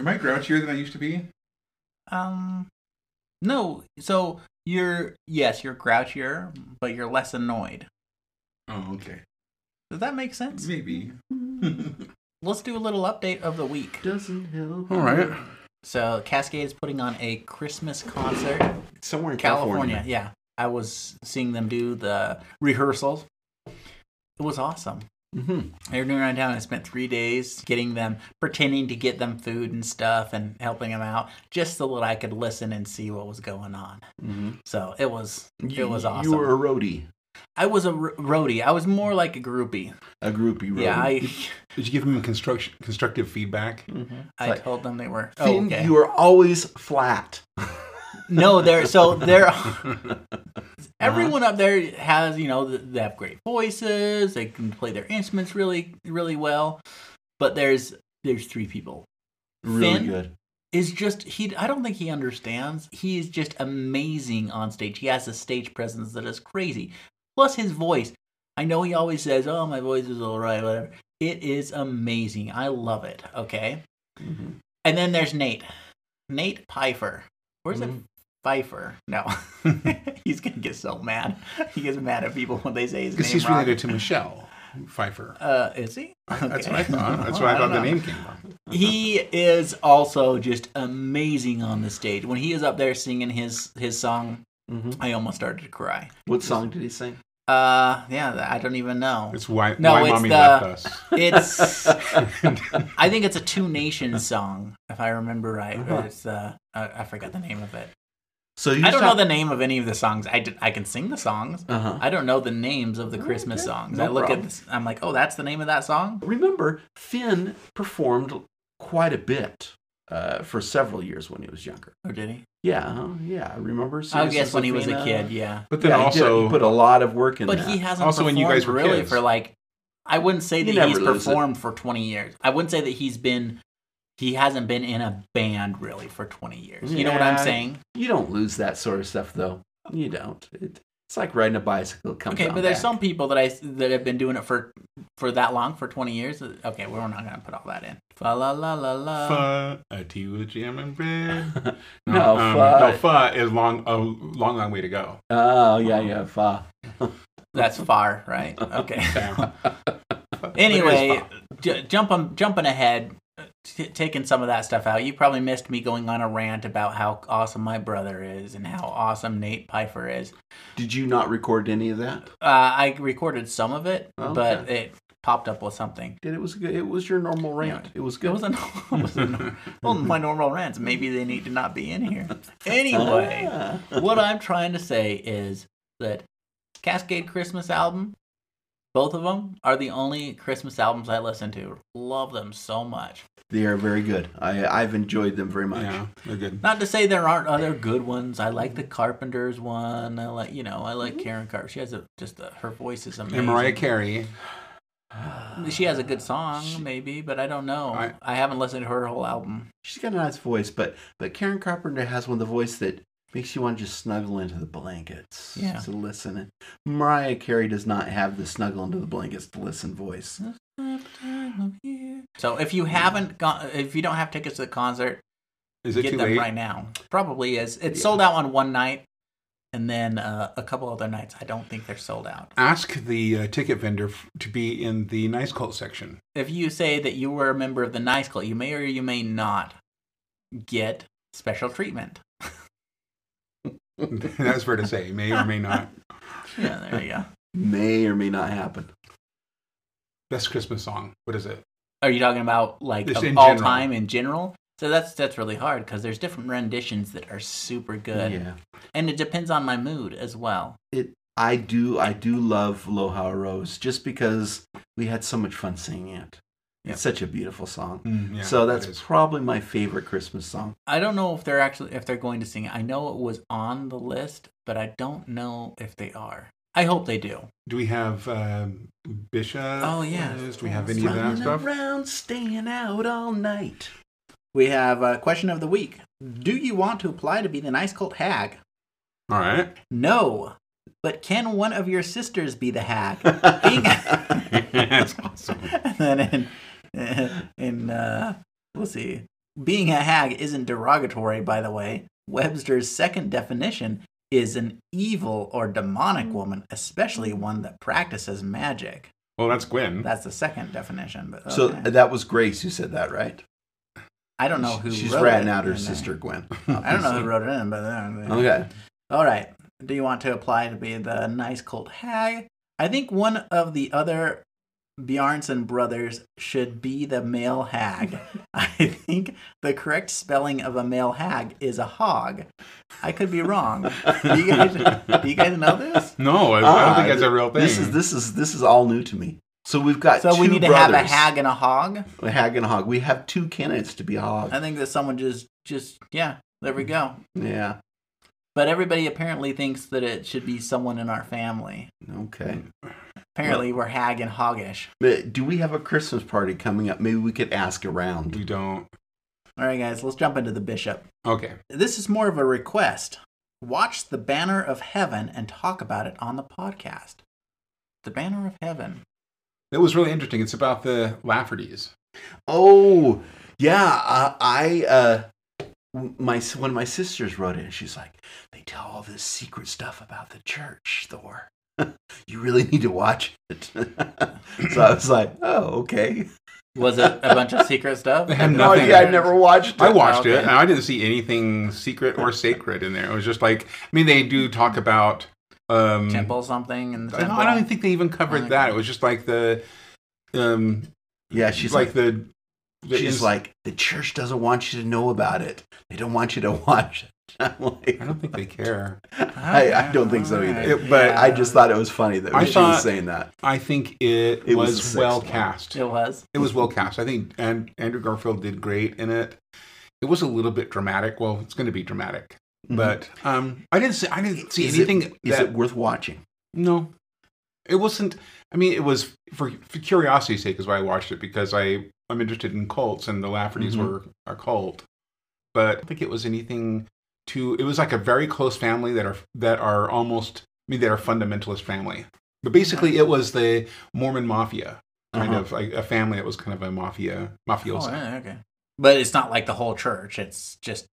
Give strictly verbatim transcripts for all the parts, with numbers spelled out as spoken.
Am I grouchier than I used to be? Um, no. So you're, yes, you're grouchier, but you're less annoyed. Oh, okay. Does that make sense? Maybe. Let's do a little update of the week. Doesn't help. All right. So Cascade is putting on a Christmas concert. Somewhere in California. California. Yeah. I was seeing them do the rehearsals. It was awesome. Mm-hmm. They were doing around town. I spent three days getting them, pretending to get them food and stuff and helping them out just so that I could listen and see what was going on. Mm-hmm. So it was, it was awesome. You were a roadie. I was a ro- roadie. I was more like a groupie. A groupie roadie. Yeah. I, did, did you give them construction, constructive feedback? Mm-hmm. I like, told them they were. Finn, oh, okay. You are always flat. No, they're so they're everyone up there has, you know, they have great voices. They can play their instruments really, really well. But there's there's three people. Really Finn good. Is just he. I don't think he understands. He is just amazing on stage. He has a stage presence that is crazy. Plus his voice. I know he always says, "Oh, my voice is all right," whatever. It is amazing. I love it. Okay. Mm-hmm. And then there's Nate. Nate Pfeiffer. Where's mm-hmm. it? Pfeiffer. No. He's going to get so mad. He gets mad at people when they say his name wrong. Because he's related to Michelle Pfeiffer. Uh, is he? Okay. That's what I thought. That's well, why I, I thought the name came from. He is also just amazing on the stage. When he is up there singing his, his song, mm-hmm. I almost started to cry. What song did he sing? Uh, yeah, I don't even know. It's Why, no, why it's Mommy the, Left Us. It's, I think it's a Two Nations song, if I remember right. Uh-huh. It's, uh, I, I forgot the name of it. So you I don't talk- know the name of any of the songs. I, did, I can sing the songs. Uh-huh. I don't know the names of the oh, Christmas okay. songs. No I look problem. At this, I'm like, oh, that's the name of that song? Remember, Finn performed quite a bit uh, for several years when he was younger. Oh, did he? Yeah, uh-huh. yeah. I remember. I guess when he was a kid, yeah. But then yeah, also... He, he put a lot of work in but that. But he hasn't also performed when you guys were really kids. For like... I wouldn't say that he's performed it. For twenty years. I wouldn't say that he's been... He hasn't been in a band, really, for twenty years. You yeah, know what I'm saying? You don't lose that sort of stuff, though. You don't. It, it's like riding a bicycle. It comes okay, but there's back. Some people that I that have been doing it for for that long, for twenty years. Okay, we're not going to put all that in. Fa la la la la. Fa, a tea with jam and bread. No, no, um, fa. No, fa is long, a long, long way to go. Oh, yeah, yeah, fa. That's far, right? Okay. Anyway, j- jumping, jumping ahead. T- taking some of that stuff out. You probably missed me going on a rant about how awesome my brother is and how awesome Nate Pfeiffer is. Did you not record any of that? Uh, I recorded some of it, okay. but it popped up with something. Did it was good. It was your normal rant. Yeah. It was good. It was, a, it was a, well, my normal rants. Maybe they need to not be in here. Anyway, ah. What I'm trying to say is that Cascade Christmas album, both of them are the only Christmas albums I listen to. Love them so much. They are very good. I, I've enjoyed them very much. Yeah, they're good. Not to say there aren't other good ones. I like the Carpenters one. I like, you know, I like Karen Carpenter. She has a, just a, her voice is amazing. And Mariah Carey. She has a good song, she, maybe, but I don't know. I, I haven't listened to her whole album. She's got a nice voice, but but Karen Carpenter has one of the voice that makes you want to just snuggle into the blankets. Yeah. To listen. And Mariah Carey does not have the snuggle into the blankets to listen voice. So if you haven't gone, if you don't have tickets to the concert, is it get too them late? Right now. Probably is. It's yeah. sold out on one night, and then uh, a couple other nights. I don't think they're sold out. Ask the uh, ticket vendor f- to be in the Nice Cult section. If you say that you were a member of the Nice Cult, you may or you may not get special treatment. That's fair to say. May or may not. Yeah, there you go. May or may not happen. Best Christmas song. What is it? Are you talking about like of all time in general? So that's that's really hard because there's different renditions that are super good. Yeah, and it depends on my mood as well. It I do I do love Aloha Rose just because we had so much fun singing it. Yep. It's such a beautiful song. Mm, yeah, so that's probably my favorite Christmas song. I don't know if they're actually if they're going to sing it. I know it was on the list, but I don't know if they are. I hope they do. Do we have uh, Bisha? Oh, yeah. Liz? Do we have any Running of that stuff? Around, staying out all night. We have a question of the week. Do you want to apply to be the Nice Cult hag? All right. No, but can one of your sisters be the hag? That's awesome. And then in, in uh, let's see. Being a hag isn't derogatory, by the way. Webster's second definition is an evil or demonic woman, especially one that practices magic. Well, that's Gwen. That's the second definition. But okay. So that was Grace who said that, right? I don't know who She's wrote ratting it out her sister, there. Gwen. Obviously. I don't know who wrote it in, but... Uh, okay. All right. Do you want to apply to be the nice cult hag? I think one of the other Bjornsson brothers should be the male hag. I think the correct spelling of a male hag is a hog. I could be wrong. Do you guys, do you guys know this? No, I, uh, I don't think that's a real thing. This is this is this is all new to me. So we've got so two we need brothers. To have a hag and a hog. A hag and a hog. We have two candidates to be a hog. I think that someone just just yeah. There we go. Yeah. But everybody apparently thinks that it should be someone in our family. Okay. Apparently, well, we're hag and hoggish. Do we have a Christmas party coming up? Maybe we could ask around. We don't. All right, guys, let's jump into the bishop. Okay. This is more of a request. Watch The Banner of Heaven and talk about it on the podcast. The Banner of Heaven. That was really interesting. It's about the Laffertys. Oh, yeah. Uh, I... Uh... My one of my sisters wrote it, and she's like, "They tell all this secret stuff about the church, Thor. You really need to watch it." So I was like, "Oh, okay." Was it a bunch of secret stuff? No, yeah, I've never watched it. I watched oh, okay. it, and I didn't see anything secret or sacred in there. It was just like, I mean, they do talk about um, temple something, and I, I don't even think they even covered oh, that. God. It was just like the, um, yeah, she's like, like the. She's is, like, the church doesn't want you to know about it. They don't want you to watch it. I'm like, I don't think they care. I, I don't think so either. It, but yeah. I just thought it was funny that I she thought, was saying that. I think it, it was, was well cast. It was? It was well cast. I think and Andrew Garfield did great in it. It was a little bit dramatic. Well, it's going to be dramatic. Mm-hmm. But um, I didn't see, I didn't see is anything. It, that, is it worth watching? No. It wasn't, I mean, it was, for, for curiosity's sake is why I watched it, because I, I'm interested in cults, and the Laffertys mm-hmm. were a cult. But I don't think it was anything too, it was like a very close family that are that are almost, I mean, they're a fundamentalist family. But basically it was the Mormon mafia, kind uh-huh. of like a family that was kind of a mafia, mafiosa. Oh, yeah, okay. But it's not like the whole church, it's just...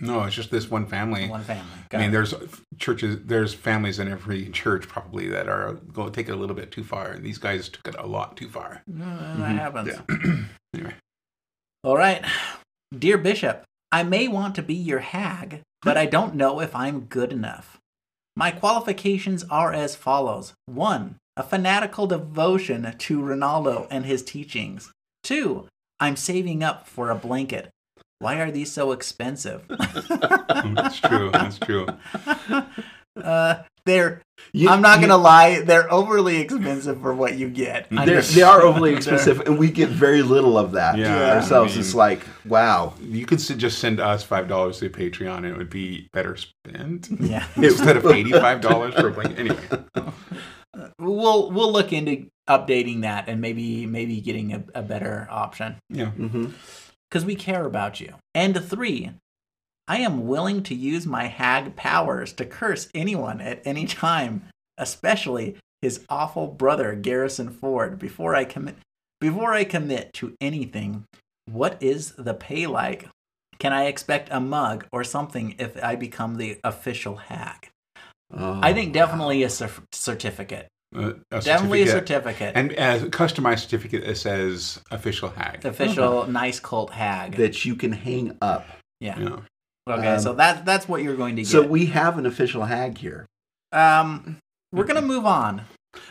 No, it's just this one family. One family. Got I mean, it. There's churches, there's families in every church probably that are going to take it a little bit too far, and these guys took it a lot too far. No, that mm-hmm. happens. Yeah. Anyway. All right. Dear Bishop, I may want to be your hag, but I don't know if I'm good enough. My qualifications are as follows. One, a fanatical devotion to Ronaldo and his teachings. Two, I'm saving up for a blanket. Why are these so expensive? That's true. That's true. Uh, they're. You, I'm not you, gonna lie. They're overly expensive for what you get. They are overly expensive, and we get very little of that yeah, ourselves. I mean, it's like, wow. You could just send us five dollars to Patreon, and it would be better spent. Yeah. Instead of eighty-five dollars for a blanket. Anyway, we'll we'll look into updating that, and maybe maybe getting a, a better option. Yeah. Mm-hmm. Because we care about you. And three, I am willing to use my hag powers to curse anyone at any time, especially his awful brother Garrison Ford. Before I commit, before I commit to anything, what is the pay like? Can I expect a mug or something if I become the official hag? Oh, I think definitely a cer- certificate. Uh, a Definitely certificate. a certificate. And a customized certificate that says official hag. Official mm-hmm. nice cult hag. That you can hang up. Yeah. yeah. Okay, um, so that that's what you're going to get. So we have an official hag here. Um, We're going to move on.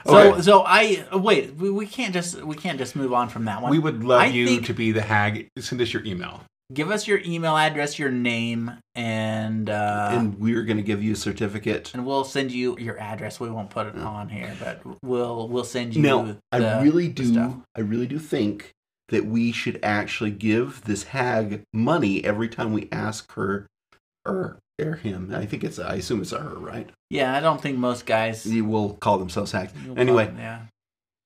Okay. So so I, wait, we, we can't just we can't just move on from that one. We would love I you to be the hag. Send us your email. Give us your email address, your name, and... Uh, and we're going to give you a certificate. And we'll send you your address. We won't put it on here, but we'll we'll send you no, the I really do. Stuff. I really do think that we should actually give this hag money every time we ask her or him. I think it's... I assume it's a her, right? Yeah, I don't think most guys... They will call themselves hags. Anyway, them, yeah.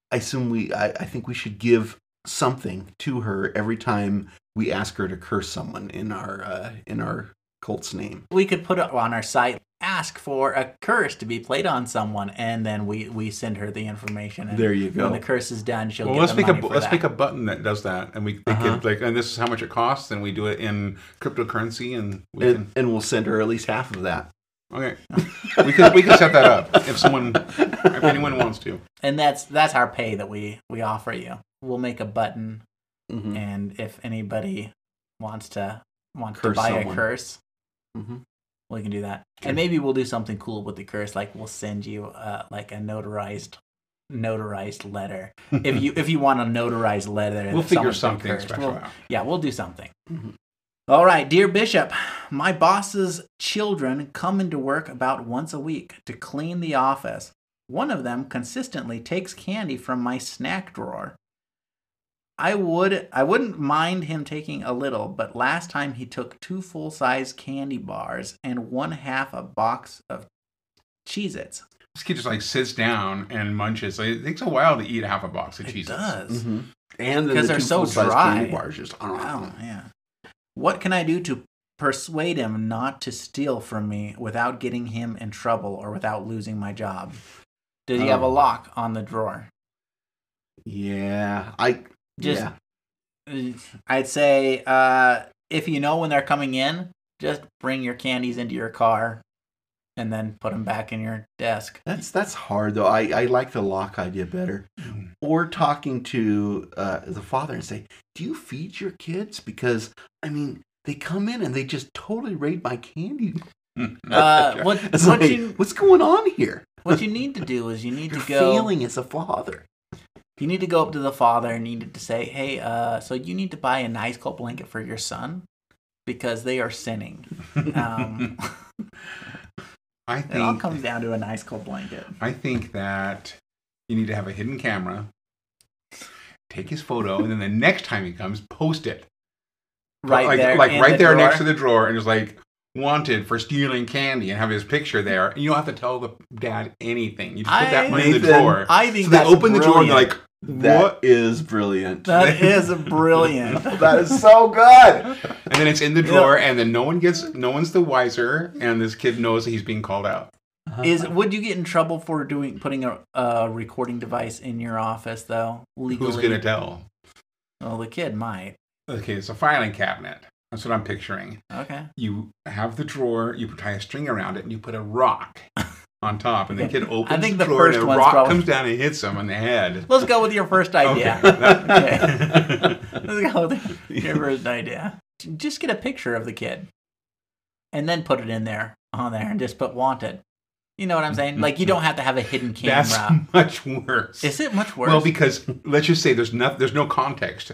I assume we... I, I think we should give something to her every time... We ask her to curse someone in our uh, in our cult's name. We could put it on our site. ask for a curse to be played on someone, and then we, we send her the information. And there you go. When the curse is done, she'll well, get let's the pick money a, for let's that. Let's pick a button that does that, and we uh-huh. it, like, and this is how much it costs, and we do it in cryptocurrency, and we and, can... and we'll send her at least half of that. Okay, we can we can set that up if someone if anyone wants to. And that's that's our pay that we we offer you. We'll make a button, mm-hmm. and if anybody wants to wants curse to buy someone. a curse. Mm-hmm. We can do that, okay. And maybe we'll do something cool with the curse. Like we'll send you uh, like a notarized, notarized letter. If you if you want a notarized letter, we'll figure something special we'll, out. Yeah, we'll do something. Mm-hmm. All right, dear Bishop, my boss's children come into work about once a week to clean the office. One of them consistently takes candy from my snack drawer. I would I wouldn't mind him taking a little, but last time he took two full-size candy bars and one half a box of Cheez-Its. This kid just like sits down and munches. Like, it takes a while to eat half a box of Cheez-Its. It does. Mm-hmm. And because the they're so dry. Candy bars just oh, wow, yeah. What can I do to persuade him not to steal from me without getting him in trouble or without losing my job? Did he oh. have a lock on the drawer? Yeah, I Just, yeah. I'd say, uh, if you know when they're coming in, just bring your candies into your car and then put them back in your desk. That's that's hard, though. I, I like the lock idea better. Mm. Or talking to uh, the father and say, do you feed your kids? Because, I mean, they come in and they just totally raid my candy. uh, what, what like, you, what's going on here? What you need to do is you need You're to go... You're failing as a father. You need to go up to the father and need to say, hey, uh, so you need to buy a nice cold blanket for your son because they are sinning. Um, I think, it all comes down to a nice cold blanket. I think that you need to have a hidden camera, take his photo, and then the next time he comes, post it. Right like, there. Like right the there drawer. Next to the drawer and just like, wanted for stealing candy and have his picture there. And you don't have to tell the dad anything. You just put I, that money in the drawer. I think so they open brilliant. the drawer and they're like, what that is brilliant? That is brilliant. That is so good. And then it's in the drawer yeah. and then no one gets, no one's the wiser and this kid knows that he's being called out. Uh-huh. Is would you get in trouble for doing putting a, a recording device in your office though? Legally? Who's going to tell? Well, the kid might. Okay, it's a filing cabinet. That's what I'm picturing. Okay. You have the drawer, you tie a string around it, and you put a rock on top, and the kid opens I think the, the drawer, first and a rock probably... comes down and hits him on the head. Let's go with your first idea. Okay. okay. Let's go with your first idea. Just get a picture of the kid, and then put it in there, on there, and just put wanted. You know what I'm saying? Like, you don't have to have a hidden camera. That's much worse. Is it much worse? Well, because, let's just say, there's no, there's no context.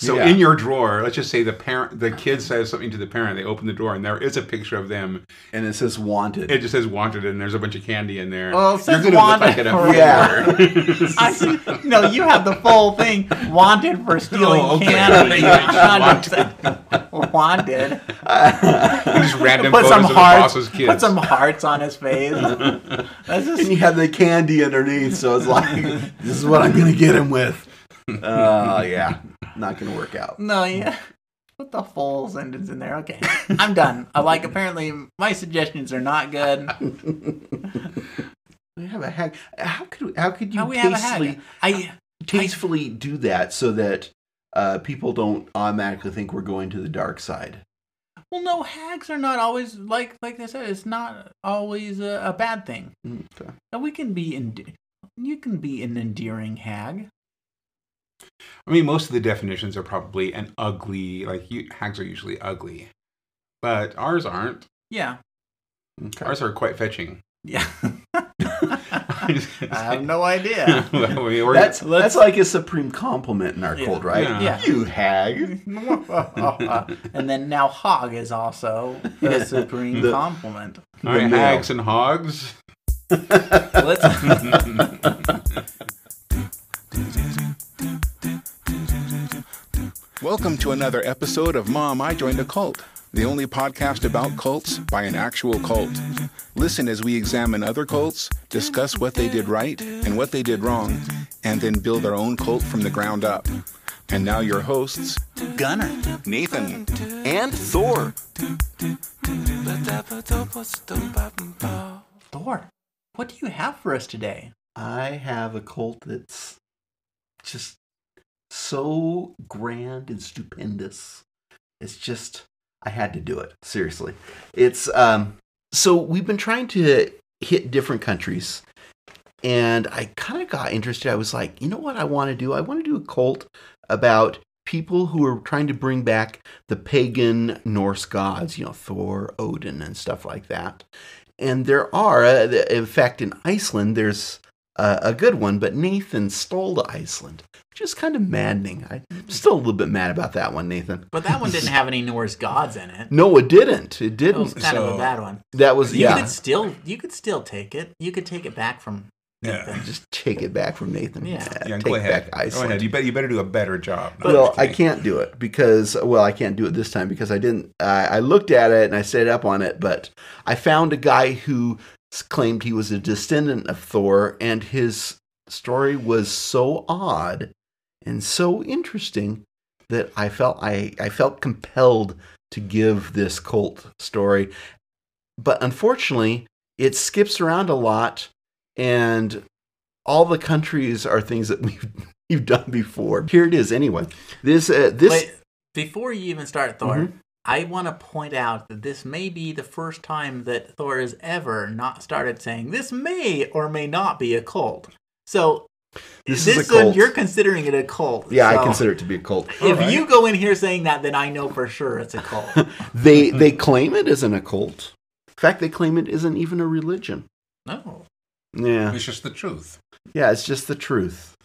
So yeah. in your drawer, let's just say the parent, the kid says something to the parent. They open the drawer, and there is a picture of them, and it says "wanted." It just says "wanted," and there's a bunch of candy in there. Well, it says You're wanted. Look like yeah. I see. No, you have the full thing. Wanted for stealing oh, okay. candy. wanted. wanted. Just random put photos some of hearts, the boss's kids. Put some hearts on his face. That's just... And you have the candy underneath, so it's like, this is what I'm gonna get him with. Oh uh, yeah. Not going to work out. No, yeah. Put the full sentence in there. Okay. I'm done. I like, apparently, my suggestions are not good. We have a hack. How could, how could you how tastefully, I, tastefully I, do that so that uh, people don't automatically think we're going to the dark side? Well, no, hags are not always, like like I said, it's not always a, a bad thing. Okay. Now we can be, en- you can be an endearing hag. I mean, most of the definitions are probably an ugly, like, you, hags are usually ugly. But ours aren't. Yeah. Okay. Ours are quite fetching. Yeah. I have no idea. Well, we were, that's, that's like a supreme compliment in our yeah. cult, right? Yeah. Yeah. You hag. And then now hog is also a supreme the, compliment. All right, hags and hogs. Let's... Welcome to another episode of Mom, I Joined a Cult, the only podcast about cults by an actual cult. Listen as we examine other cults, discuss what they did right and what they did wrong, and then build our own cult from the ground up. And now your hosts, Gunnar, Nathan, and Thor. Lord, what do you have for us today? I have a cult that's just so grand and stupendous. It's just, I had to do it. Seriously. It's, um, so we've been trying to hit different countries, and I kind of got interested. I was like, you know what I want to do? I want to do a cult about people who are trying to bring back the pagan Norse gods, you know, Thor, Odin, and stuff like that. And there are, uh, in fact, in Iceland, there's uh, a good one, but Nathan stole to Iceland, which is kind of maddening. I'm still a little bit mad about that one, Nathan. But that one didn't have any Norse gods in it. No, it didn't. It didn't. It was kind so, of a bad one. That was, you yeah. Could still, you could still take it. You could take it back from Nathan. Yeah. Just take it back from Nathan. Yeah, yeah, yeah, take it back Iceland. Go ahead. You better, you better do a better job. No, well, I can't do it because, well, I can't do it this time because I didn't, uh, I looked at it and I stayed up on it, but I found a guy who claimed he was a descendant of Thor, and his story was so odd and so interesting that I felt I, I felt compelled to give this cult story. But unfortunately, it skips around a lot, and all the countries are things that we've, we've done before. Here it is anyway. This uh, this Wait, before you even start, Thor, mm-hmm. I want to point out that this may be the first time that Thor has ever not started saying, this may or may not be a cult. So this, this is a cult. You're considering it a cult. Yeah, so I consider it to be a cult. If right. you go in here saying that, then I know for sure it's a cult. they they claim it isn't a cult. In fact, they claim it isn't even a religion. No. Yeah. It's just the truth. Yeah, it's just the truth.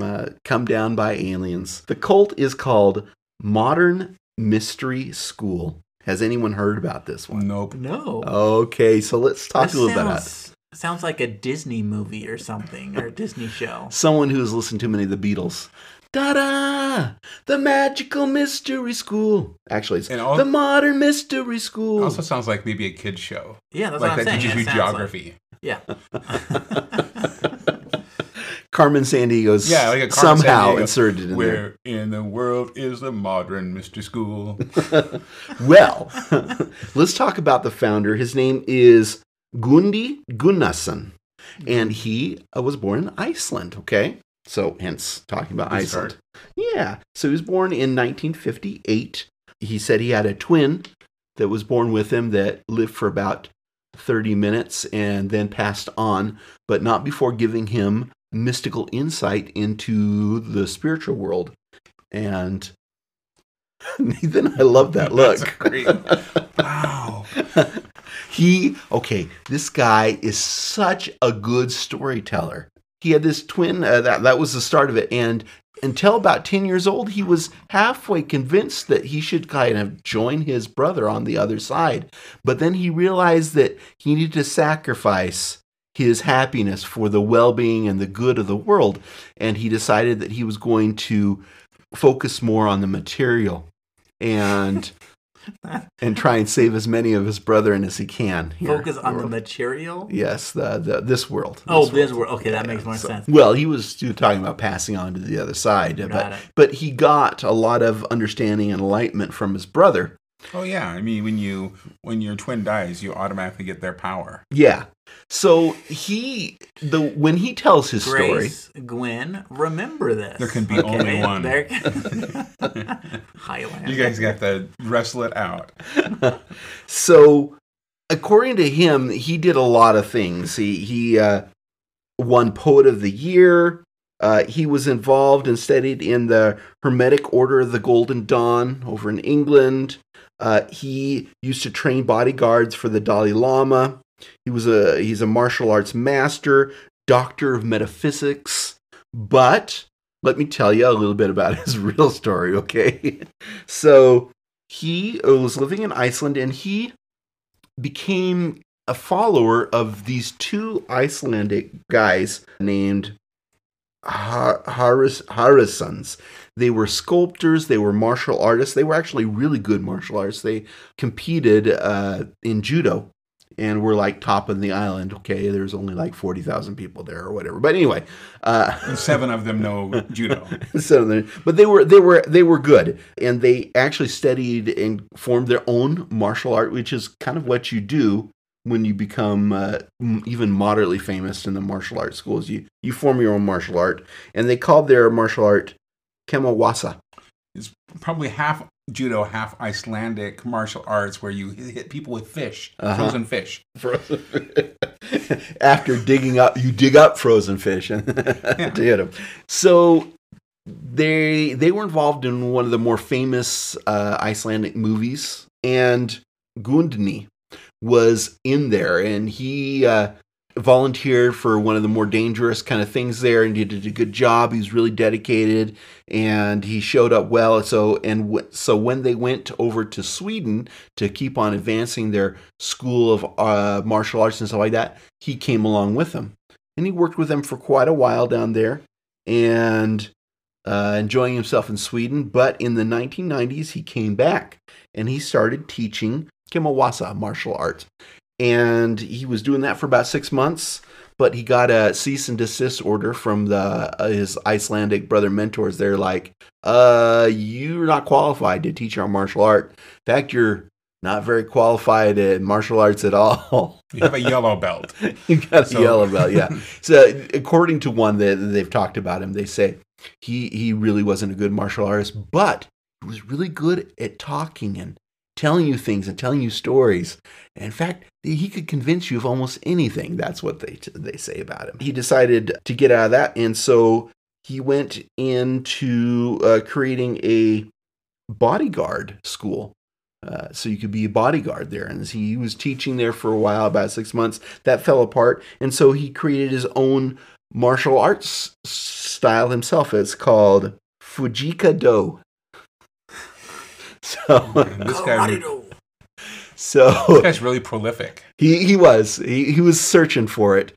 Uh, come down by aliens. The cult is called Modern Mystery School. Has anyone heard about this one? Nope. No. Okay, so let's talk this a little sounds, bit about it. Sounds like a Disney movie or something, or a Disney show. Someone who has listened to many of the Beatles. Da-da! The Magical Mystery School. Actually, it's all, the Modern Mystery School. Also sounds like maybe a kid's show. Yeah, that's like what I'm that saying. Like that teaches you geography. Like, yeah. Carmen Sandiego's yeah, like Carmen somehow Sandiego, inserted in where there. Where in the world is the Modern Mystery School? Well, let's talk about the founder. His name is Guðni Gunnason, and he uh, was born in Iceland, okay? So, hence, talking about Good Iceland. Start. Yeah. So, he was born in nineteen fifty-eight. He said he had a twin that was born with him that lived for about thirty minutes and then passed on, but not before giving him mystical insight into the spiritual world. And Nathan, I love that look. That's great. Wow. He, okay, this guy is such a good storyteller. He had this twin, uh, that, that was the start of it, and until about ten years old, he was halfway convinced that he should kind of join his brother on the other side. But then he realized that he needed to sacrifice his happiness for the well-being and the good of the world. And he decided that he was going to focus more on the material and and try and save as many of his brethren as he can. Here, focus on the, the material? Yes, the, the this world. This oh, world. this world. Okay, that yeah, makes more so, sense. Well, he was talking about passing on to the other side. But, but he got a lot of understanding and enlightenment from his brother. Oh, yeah. I mean, when you when your twin dies, you automatically get their power. Yeah. So he, the when he tells his Grace, story... Gwen, remember this. There can be okay. only one. There can... Highlander. You guys got to wrestle it out. So, according to him, he did a lot of things. He, he uh, won Poet of the Year. Uh, he was involved and studied in the Hermetic Order of the Golden Dawn over in England. Uh, he used to train bodyguards for the Dalai Lama. He was a he's a martial arts master, doctor of metaphysics. But let me tell you a little bit about his real story, okay? So he was living in Iceland, and he became a follower of these two Icelandic guys named Harrisons. They were sculptors. They were martial artists. They were actually really good martial artists. They competed uh, in judo and we're like top of the island. Okay, there's only like forty thousand people there or whatever. But anyway, uh, and seven of them know judo. Seven, but they were they were they were good, and they actually studied and formed their own martial art, which is kind of what you do when you become uh, even moderately famous in the martial arts schools. You you form your own martial art, and they called their martial art Kemawasa. It's probably half judo, half Icelandic martial arts, where you hit people with fish, uh-huh. frozen fish. Frozen fish. After digging up, you dig up frozen fish and yeah. to hit them. So they they were involved in one of the more famous uh, Icelandic movies, and Guðni was in there, and he uh, volunteered for one of the more dangerous kind of things there, and he did a good job. He was really dedicated, and he showed up well. So and w- so when they went over to Sweden to keep on advancing their school of uh, martial arts and stuff like that, he came along with them, and he worked with them for quite a while down there, and uh, enjoying himself in Sweden. But in the nineteen nineties, he came back, and he started teaching Kemawasa martial art. And he was doing that for about six months, but he got a cease and desist order from the uh, his Icelandic brother mentors. They're like, uh, you're not qualified to teach our martial art. In fact, you're not very qualified in martial arts at all. You have a yellow belt. you got so. a yellow belt, yeah. So according to one that they've talked about him, they say he, he really wasn't a good martial artist, but he was really good at talking and telling you things and telling you stories. And in fact, he could convince you of almost anything. That's what they they say about him. He decided to get out of that, and so he went into uh, creating a bodyguard school. Uh, so you could be a bodyguard there, and he was teaching there for a while, about six months. That fell apart, and so he created his own martial arts style himself. It's called Fujikado. So Man, this guy, so this guy's really prolific. He he was he, he was searching for it,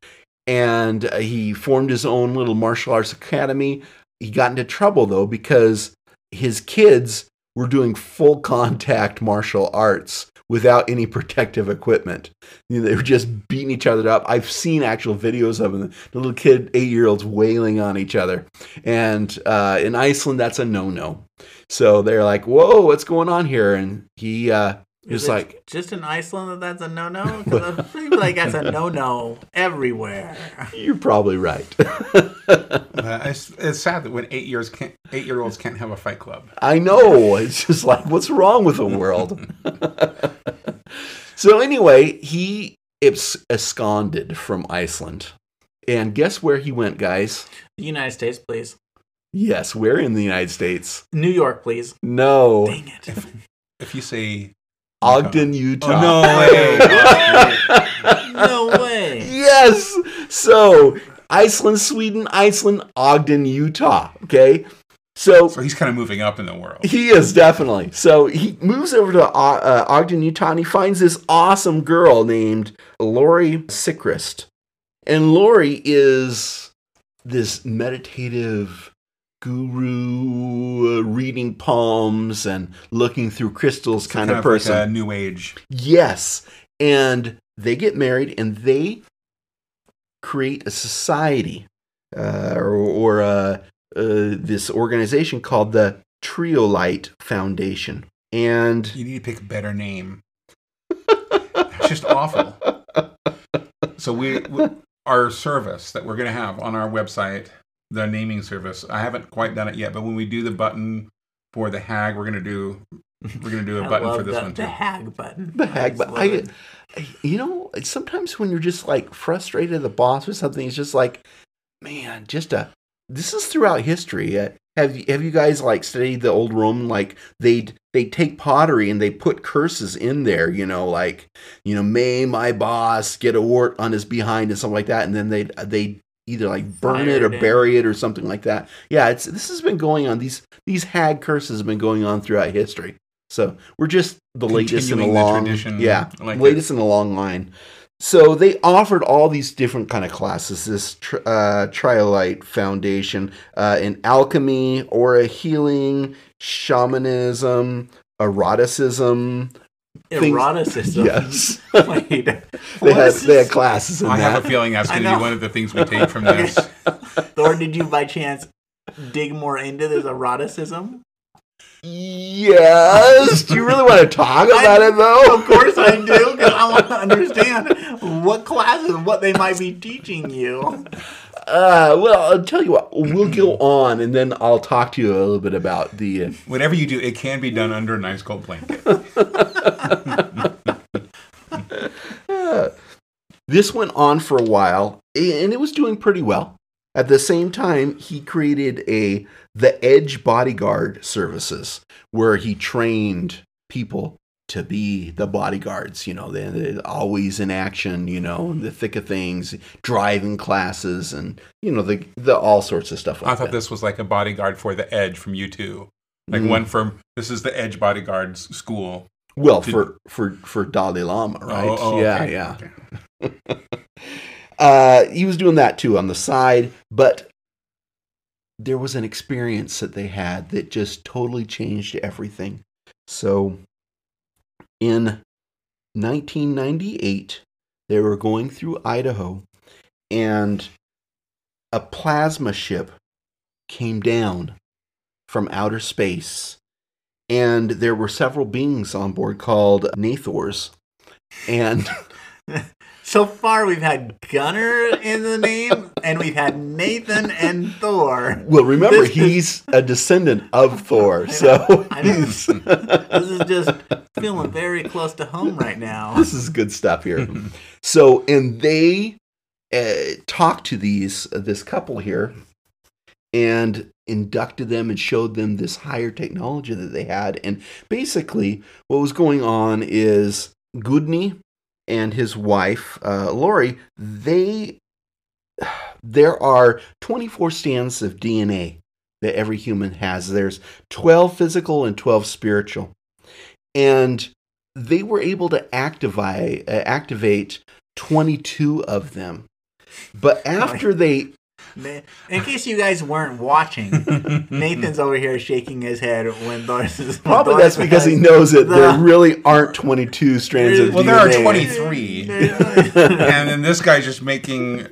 and he formed his own little martial arts academy. He got into trouble though because his kids were doing full contact martial arts without any protective equipment. You know, they were just beating each other up. I've seen actual videos of them. The little kid, eight-year-olds, wailing on each other, and uh, in Iceland, that's a no-no. So they're like, "Whoa, what's going on here?" And he uh, is like, "Just in Iceland, that that's a no-no." Because I feel like that's a no-no everywhere. You're probably right. uh, it's, it's sad that when eight years can't, eight-year-olds can't have a fight club. I know. It's just like, what's wrong with the world? So anyway, he absconded from Iceland, and guess where he went, guys? The United States, please. Yes, we're in the United States. New York, please. No. Dang it. If, if you say Ogden, Utah. Oh, no way. No way. Yes. So Iceland, Sweden, Iceland, Ogden, Utah. Okay. So, so he's kind of moving up in the world. He is, definitely. So he moves over to uh, Ogden, Utah, and he finds this awesome girl named Lori Sikrist. And Lori is this meditative guru, uh, reading palms and looking through crystals kind, kind of, of person. Like a new age. Yes. And they get married, and they create a society uh, or, or a... Uh, this organization called the Triolite Foundation. And you need to pick a better name. It's just awful. So we, we our service that we're going to have on our website, the naming service, I haven't quite done it yet, but when we do the button for the hag, we're going to do we're going to do a button for this the, one too. The hag button. The hag button. I, I, you know, sometimes when you're just like frustrated at the boss or something, it's just like, man, just a This is throughout history. Uh, have have you guys like studied the old Roman? Like they they take pottery and they put curses in there. You know, like you know, may my boss get a wart on his behind and something like that. And then they they either like burn it or bury it or something like that. Yeah, it's this has been going on. These these hag curses have been going on throughout history. So we're just the latest in a long yeah latest in a long line. So they offered all these different kind of classes, this uh, Triolite Foundation, uh, in alchemy, aura healing, shamanism, eroticism, Eroticism. Yes. Wait, they had they had classes in I that. I have a feeling that's going to be one of the things we take from this. Thor, did you by chance dig more into this eroticism? Yes. Do you really want to talk about I, it, though? Of course I do, because I want to understand what classes, what they might be teaching you. Uh, well, I'll tell you what. We'll go on, and then I'll talk to you a little bit about the... Whatever you do, it can be done under a nice cold blanket. uh, this went on for a while, and it was doing pretty well. At the same time, he created a The Edge Bodyguard Services, where he trained people to be the bodyguards. You know, they're, they're always in action, you know, in the thick of things, driving classes and, you know, the, the all sorts of stuff like that. I thought that. This was like a bodyguard for The Edge from U two. Like mm. one from, this is The Edge Bodyguards School. Well, to, for, for, for Dalai Lama, right? Oh, oh, yeah, okay. yeah. Okay. Uh, he was doing that too on the side, but there was an experience that they had that just totally changed everything. So in nineteen ninety-eight, they were going through Idaho, and a plasma ship came down from outer space, and there were several beings on board called Nathors, and... So far, we've had Gunnar in the name, and we've had Nathan and Thor. Well, remember, this he's is... a descendant of Thor, I know, so... I know. This is just feeling very close to home right now. This is good stuff here. So, and they uh, talked to these uh, this couple here, and inducted them and showed them this higher technology that they had. And basically, what was going on is Guðni and his wife, uh, Lori, they, there are twenty-four strands of D N A that every human has. There's twelve physical and twelve spiritual. And they were able to activate, uh, activate twenty-two of them. But after they... In case you guys weren't watching, Nathan's over here shaking his head when Doris is... Probably Doris that's because he knows that the, there really aren't twenty-two strands of well, D N A. Well, there are twenty-three. And then this guy's just making...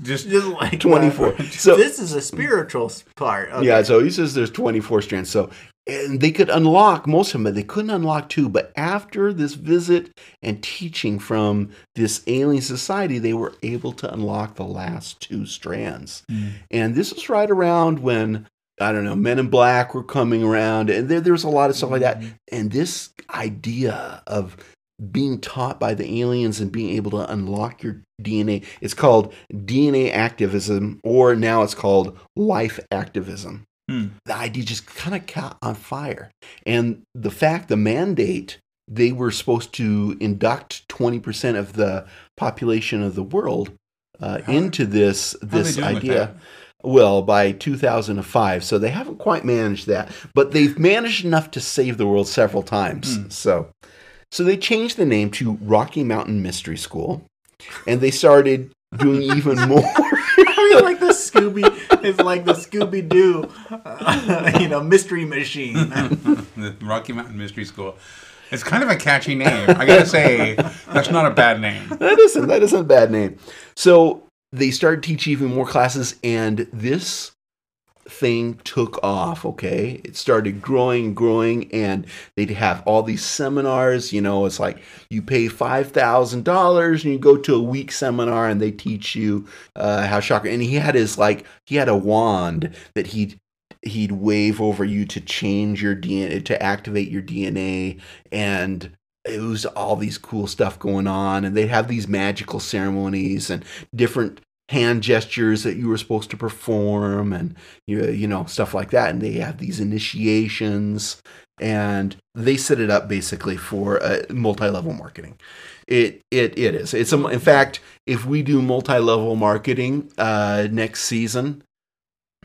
Just, just like twenty-four. Uh, so this is a spiritual part. Okay. Yeah, so he says there's twenty-four strands. So and they could unlock most of them, but they couldn't unlock two. But after this visit and teaching from this alien society, they were able to unlock the last two strands. Mm. And this was right around when, I don't know, Men in Black were coming around. And there, there was a lot of stuff mm-hmm. like that. And this idea of being taught by the aliens and being able to unlock your D N A. It's called D N A activism, or now it's called life activism. Hmm. The idea just kind of caught on fire. And the fact, the mandate, they were supposed to induct twenty percent of the population of the world uh, how, into this this idea. Well, by two thousand five. So they haven't quite managed that. But they've managed enough to save the world several times. Hmm. So... So they changed the name to Rocky Mountain Mystery School, and they started doing even more. I mean, like the Scooby, it's like the Scooby-Doo, uh, you know, mystery machine. The Rocky Mountain Mystery School. It's kind of a catchy name. I gotta say, that's not a bad name. That isn't. That isn't a bad name. So they started teaching even more classes, and this thing took off, okay? It started growing, growing, and they'd have all these seminars, you know, it's like you pay five thousand dollars and you go to a week seminar and they teach you uh, how chakra, and he had his, like, he had a wand that he'd, he'd wave over you to change your D N A, to activate your D N A, and it was all these cool stuff going on, and they'd have these magical ceremonies and different hand gestures that you were supposed to perform and, you know, stuff like that. And they have these initiations, and they set it up basically for uh, multi-level marketing. It it It is. It's a, in fact, if we do multi-level marketing uh, next season,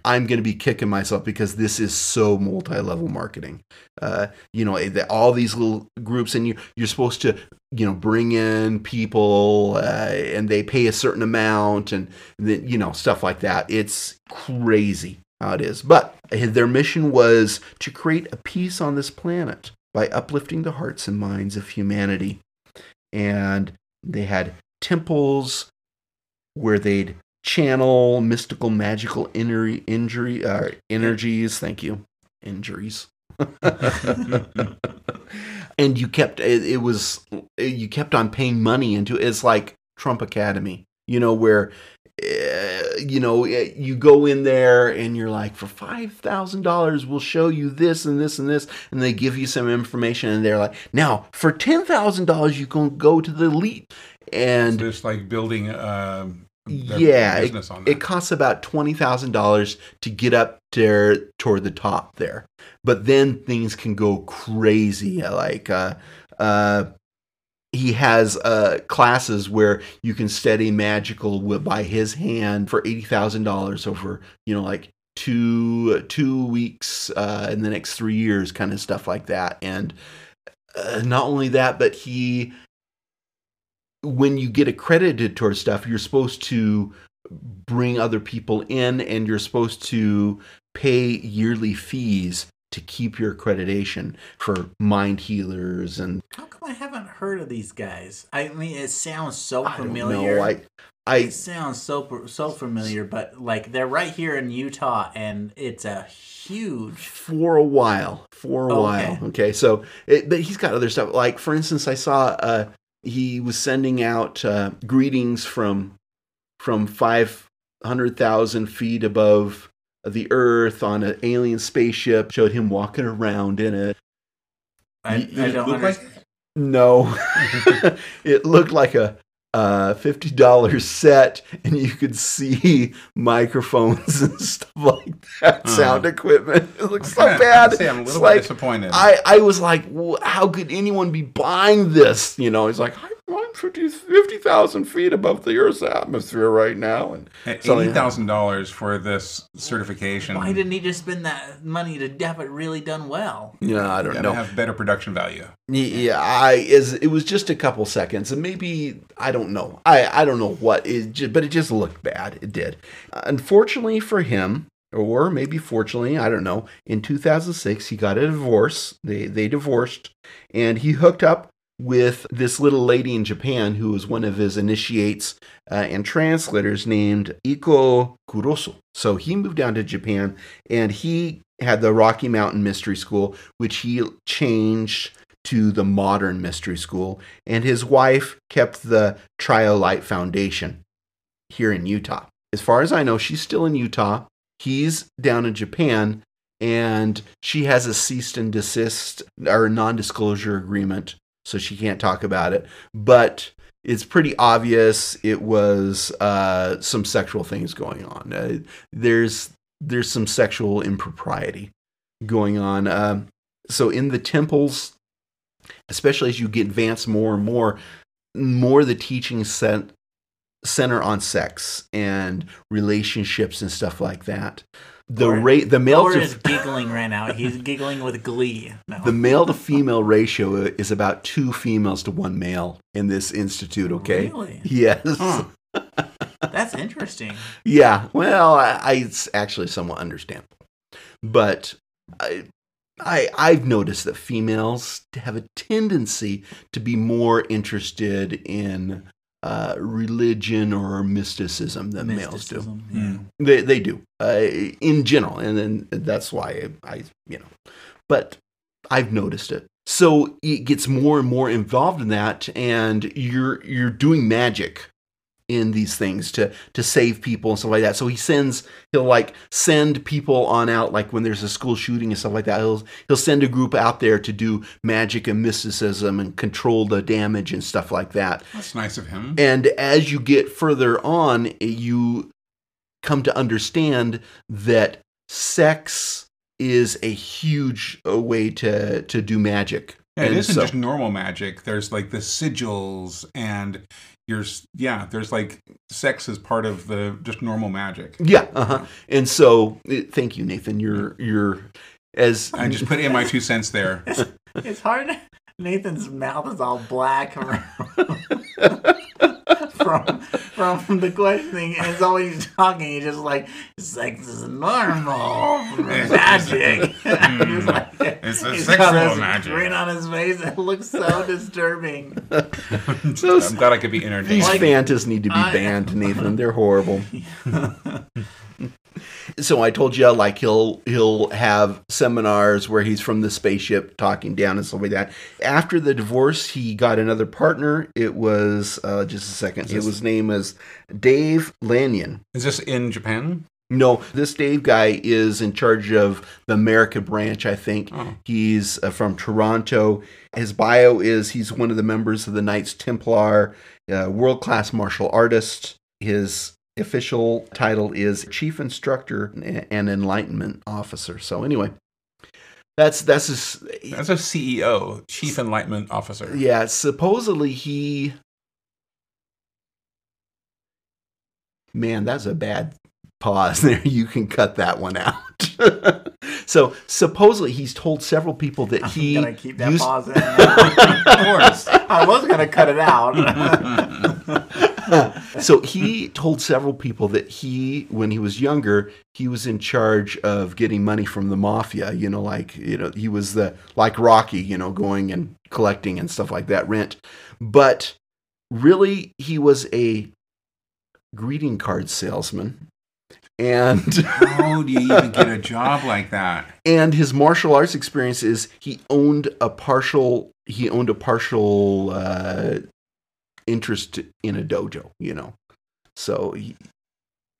I'm going to be kicking myself because this is so multi-level marketing. Uh, you know, all these little groups, and you, you're supposed to, you know, bring in people uh, and they pay a certain amount and, you know, stuff like that. It's crazy how it is. But their mission was to create a peace on this planet by uplifting the hearts and minds of humanity. And they had temples where they'd channel mystical, magical injury, injury, uh, energies. Thank you. Injuries. And you kept, it, it was, you kept on paying money into, it's like Trump Academy, you know, where, uh, you know, you go in there and you're like, for five thousand dollars, we'll show you this and this and this. And they give you some information and they're like, now for ten thousand dollars, you can go to the elite. And so it's like building, um, yeah, it, it costs about twenty thousand dollars to get up there toward the top there. But then things can go crazy. Like uh, uh, he has uh, classes where you can study magical by his hand for eighty thousand dollars over, you know, like two, two weeks uh, in the next three years, kind of stuff like that. And uh, not only that, but he... when you get accredited towards stuff, you're supposed to bring other people in and you're supposed to pay yearly fees to keep your accreditation for mind healers. And how come I haven't heard of these guys? I mean, it sounds so familiar. I don't know. I, I, it sounds so, so familiar, but like they're right here in Utah and it's a huge... For a while. For a okay. while. Okay. So, it, but he's got other stuff. Like, for instance, I saw... Uh, he was sending out uh, greetings from from five hundred thousand feet above the Earth on an alien spaceship. Showed him walking around in it. I, he, I don't understand. Like, no. It looked like a uh, fifty dollar set, and you could see microphones and stuff like that, uh-huh. sound equipment. It looks okay. so bad. I'm a little it's bit like, disappointed. I, I was like, well, how could anyone be buying this? You know, he's like, I'm fifty thousand feet above the Earth's atmosphere right now. And eighty thousand dollars for this certification. Why didn't he just spend that money to have it really done well? Yeah, I don't you know. Have better production value. Yeah, I is it was just a couple seconds, and maybe I don't know. I, I don't know what it, just, but it just looked bad. It did. Uh, unfortunately for him, or maybe fortunately, I don't know. In two thousand six, he got a divorce. They they divorced, and he hooked up with this little lady in Japan who was one of his initiates uh, and translators named Iko Kurosu. So he moved down to Japan and he had the Rocky Mountain Mystery School, which he changed to the Modern Mystery School. And his wife kept the Triolite Foundation here in Utah. As far as I know, she's still in Utah. He's down in Japan and she has a cease and desist or non-disclosure agreement. So she can't talk about it, but it's pretty obvious it was uh, some sexual things going on. Uh, there's there's some sexual impropriety going on. Um, so in the temples, especially as you get advanced more and more, more the teaching cent- center on sex and relationships and stuff like that. The Lord, rate the male Lord to is giggling right now. He's giggling with glee. No. The male to female ratio is about two females to one male in this institute. Okay, really? Yes, huh. That's interesting. Yeah, well, I, I, it's actually somewhat understandable, but I, I, I've noticed that females have a tendency to be more interested in Uh, religion or mysticism than mysticism, males do. Yeah. They they do uh, in general, and then that's why I, I you know. But I've noticed it, so it gets more and more involved in that, and you're you're doing magic in these things to to save people and stuff like that. So he sends he'll like send people on out, like when there's a school shooting and stuff like that. He'll he'll send a group out there to do magic and mysticism and control the damage and stuff like that. That's nice of him. And as you get further on, you come to understand that sex is a huge way to to do magic. Yeah, it isn't so, just normal magic. There's like the sigils and you're, yeah, there's like sex is part of the just normal magic. Yeah. Uh-huh. And so, thank you, Nathan. You're, you're, as I just put in my two cents there. It's, it's hard. Nathan's mouth is all black. from from the questioning, and it's all he's talking. He's just like, sex is normal magic. It's, like, it's a sexual magic. Grin on his face. It looks so disturbing. So I'm glad I could be entertained. These like, fantas need to be I, banned, Nathan. They're horrible. So I told you, like, he'll he'll have seminars where he's from the spaceship talking down and stuff like that. After the divorce, he got another partner. It was, uh, just a second, it was named as Dave Lanyon. Is this in Japan? No, this Dave guy is in charge of the America branch, I think. Oh. He's uh, from Toronto. His bio is he's one of the members of the Knights Templar, uh, world-class martial artist. His official title is Chief Instructor and Enlightenment Officer. So anyway, that's that's a, that's a C E O, Chief Enlightenment Officer. Yeah, supposedly he. Man, that's a bad pause there. You can cut that one out. So supposedly he's told several people that I'm he. I'm gonna keep that used... pause in. Of course, I was gonna cut it out. So he told several people that he, when he was younger, he was in charge of getting money from the mafia. You know, like, you know, he was the, like Rocky, you know, going and collecting and stuff like that, rent. But really, he was a greeting card salesman. And how do you even get a job like that? And his martial arts experience is he owned a partial, he owned a partial, uh, interest in a dojo, you know. So he...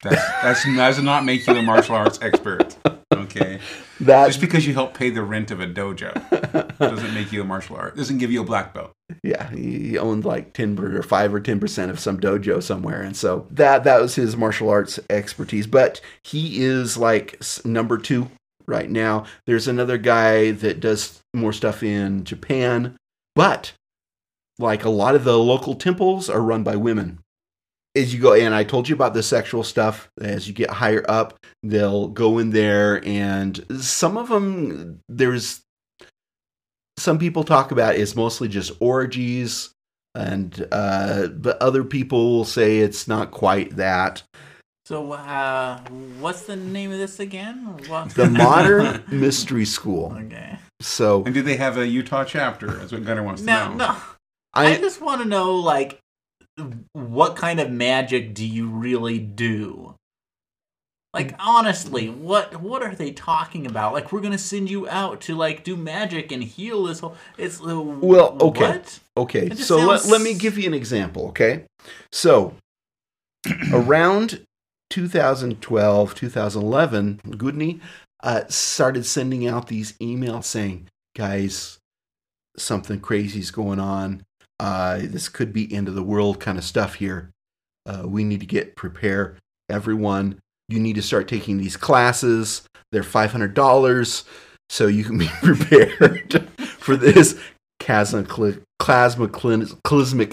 that's, that's that does not make you a martial arts expert. Okay, that just because you help pay the rent of a dojo doesn't make you a martial art. Doesn't give you a black belt. Yeah, he owned like ten or five or ten percent of some dojo somewhere, and so that that was his martial arts expertise. But he is like number two right now. There's another guy that does more stuff in Japan, but. Like a lot of the local temples are run by women. As you go, and I told you about the sexual stuff, as you get higher up, they'll go in there, and some of them, there's, some people talk about it's mostly just orgies, and uh, but other people say it's not quite that. So, uh, what's the name of this again? What? The Modern Mystery School. Okay. So, and do they have a Utah chapter? That's what Gunnar wants to no, know. No. I, I just want to know, like, what kind of magic do you really do? Like, honestly, what what are they talking about? Like, we're going to send you out to, like, do magic and heal this whole... It's uh, Well, okay. What? Okay, so sounds... let, let me give you an example, okay? So, around two thousand twelve, two thousand eleven, Guðni uh, started sending out these emails saying, guys, something crazy's going on. Uh, this could be end of the world kind of stuff here. Uh, we need to get prepare everyone. You need to start taking these classes. They're five hundred dollars so you can be prepared for this cataclysmic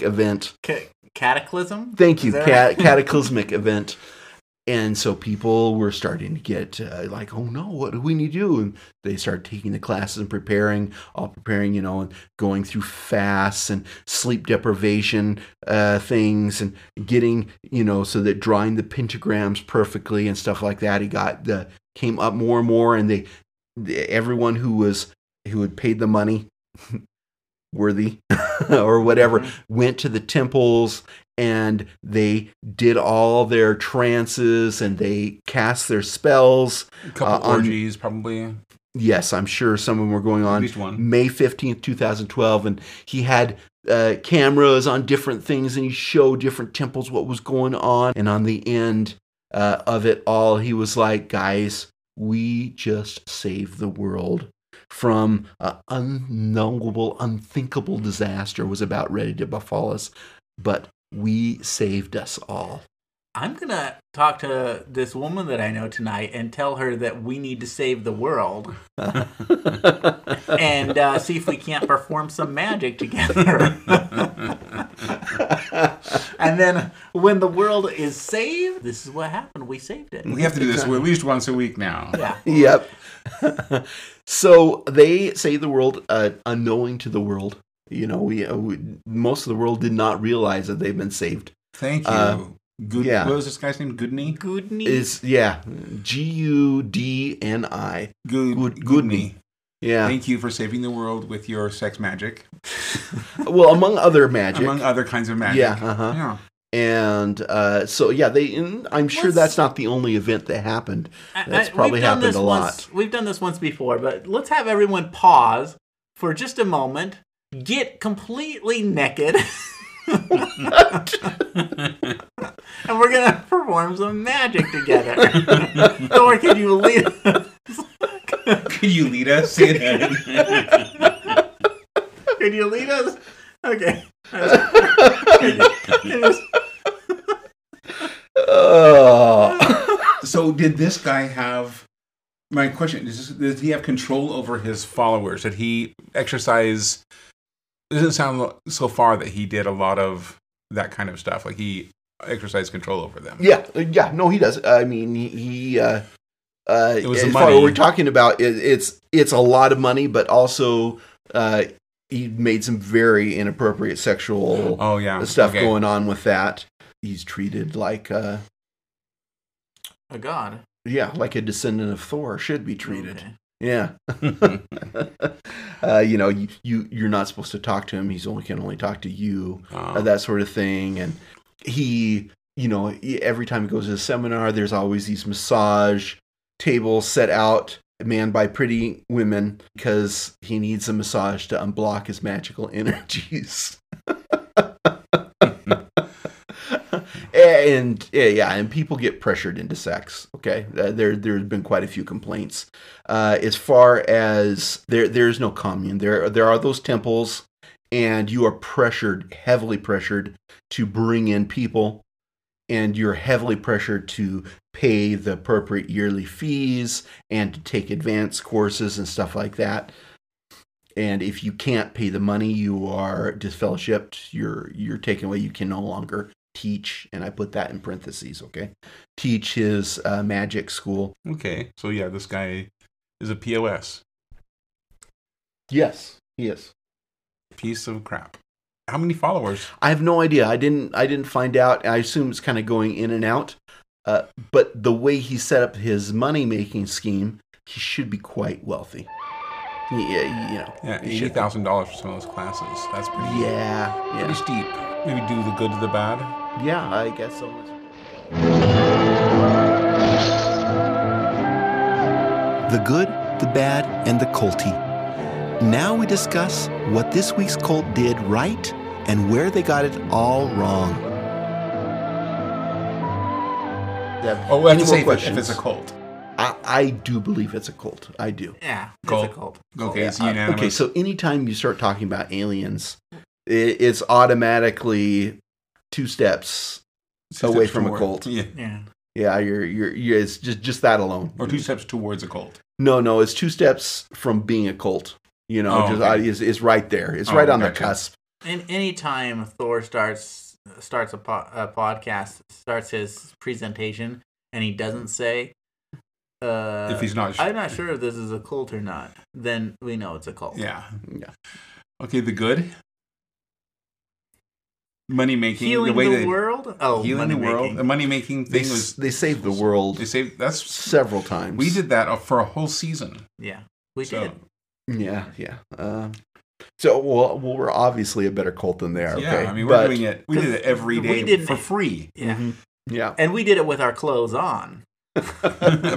event. Cataclysm? Thank you. Cat- right? Cataclysmic event. And so people were starting to get uh, like, oh no, what do we need to do? And they started taking the classes and preparing, all preparing, you know, and going through fasts and sleep deprivation uh, things and getting, you know, so that drawing the pentagrams perfectly and stuff like that. He got the came up more and more, and they, the, everyone who was who had paid the money, worthy or whatever, mm-hmm. went to the temples. And they did all their trances, and they cast their spells. A couple uh, orgies, on, probably. Yes, I'm sure some of them were going on. At least one. May fifteenth, twenty twelve, and he had uh, cameras on different things, and he showed different temples what was going on. And on the end uh, of it all, he was like, guys, we just saved the world from an unknowable, unthinkable disaster was about ready to befall us. But... we saved us all. I'm going to talk to this woman that I know tonight and tell her that we need to save the world and uh, see if we can't perform some magic together. And then when the world is saved, this is what happened. We saved it. We have to do this at least once a week now. Yeah. Yep. So they saved the world, uh, unknowing to the world. You know, we, uh, we most of the world did not realize that they've been saved. Thank you. Uh, Good, yeah. What was this guy's name? Guðni? Guðni? Is, yeah. G U D N I. Guðni. Guðni. Yeah. Thank you for saving the world with your sex magic. Well, among other magic. Among other kinds of magic. Yeah. Uh-huh. Yeah. And uh, so, yeah, they. And I'm sure let's, that's not the only event that happened. That's I, I, probably happened a lot. Once, we've done this once before, but let's have everyone pause for just a moment, get completely naked. And we're going to perform some magic together. Or could you lead Could you lead us? Could you lead us? Okay. Oh. So did this guy have... My question is, did he have control over his followers? Did he exercise... It doesn't sound so far that he did a lot of that kind of stuff. Like he... exercise control over them. Yeah, yeah. No, he does. I mean, he. he uh, uh, it was the money. What we're talking about, it, it's it's a lot of money, but also uh, he made some very inappropriate sexual oh, yeah. stuff okay. going on with that. He's treated like uh, a god. Yeah, like a descendant of Thor should be treated. Okay. Yeah. uh, you know, you, you you're not supposed to talk to him. He's only can only talk to you. Oh. Uh, that sort of thing, and. He, you know, every time he goes to a seminar, there's always these massage tables set out, manned by pretty women, because he needs a massage to unblock his magical energies. And yeah, and people get pressured into sex. Okay, there there's been quite a few complaints. Uh, as far as there there's no commune. There there are those temples. And you are pressured, heavily pressured, to bring in people. And you're heavily pressured to pay the appropriate yearly fees and to take advanced courses and stuff like that. And if you can't pay the money, you are disfellowshipped. You're you're taken away. You can no longer teach. And I put that in parentheses, okay? Teach his uh, magic school. Okay. So, yeah, this guy is a P O S. Yes, he is. Piece of crap. How many followers? I have no idea. I didn't. I didn't find out. I assume it's kind of going in and out. Uh, but the way he set up his money-making scheme, he should be quite wealthy. Yeah, you know. Yeah, eighty thousand dollars for some of those classes. That's pretty. Yeah, yeah. Pretty steep. Maybe do the good to the bad. Yeah, I guess so. The good, the bad, and the culty. Now we discuss what this week's cult did right and where they got it all wrong. Oh, we have to say if it's a cult. I, I do believe it's a cult. I do. Yeah, cult. It's a cult. Okay, yeah, it's unanimous. Okay, so anytime you start talking about aliens, it, it's automatically two steps two away steps from toward. a cult. Yeah, yeah. yeah you're, you're, you're, it's just, just that alone. Or two steps towards a cult. No, no, it's two steps from being a cult. You know, oh, okay. it's, it's right there. It's oh, right on gotcha. the cusp. And any time Thor starts starts a, po- a podcast, starts his presentation, and he doesn't say, uh, if he's not, I'm not sure if this is a cult or not, then we know it's a cult. Yeah. yeah. Okay, the good. Money making, healing the, way the they, world. Oh, healing the world. The money making thing they, was they saved the world. They saved that's several times. We did that for a whole season. Yeah, we so. did. Yeah, yeah. Uh, so, well, well, we're obviously a better cult than they are. Okay? Yeah, I mean, we're but, doing it. We did it every day for free. Yeah, mm-hmm. yeah. And we did it with our clothes on.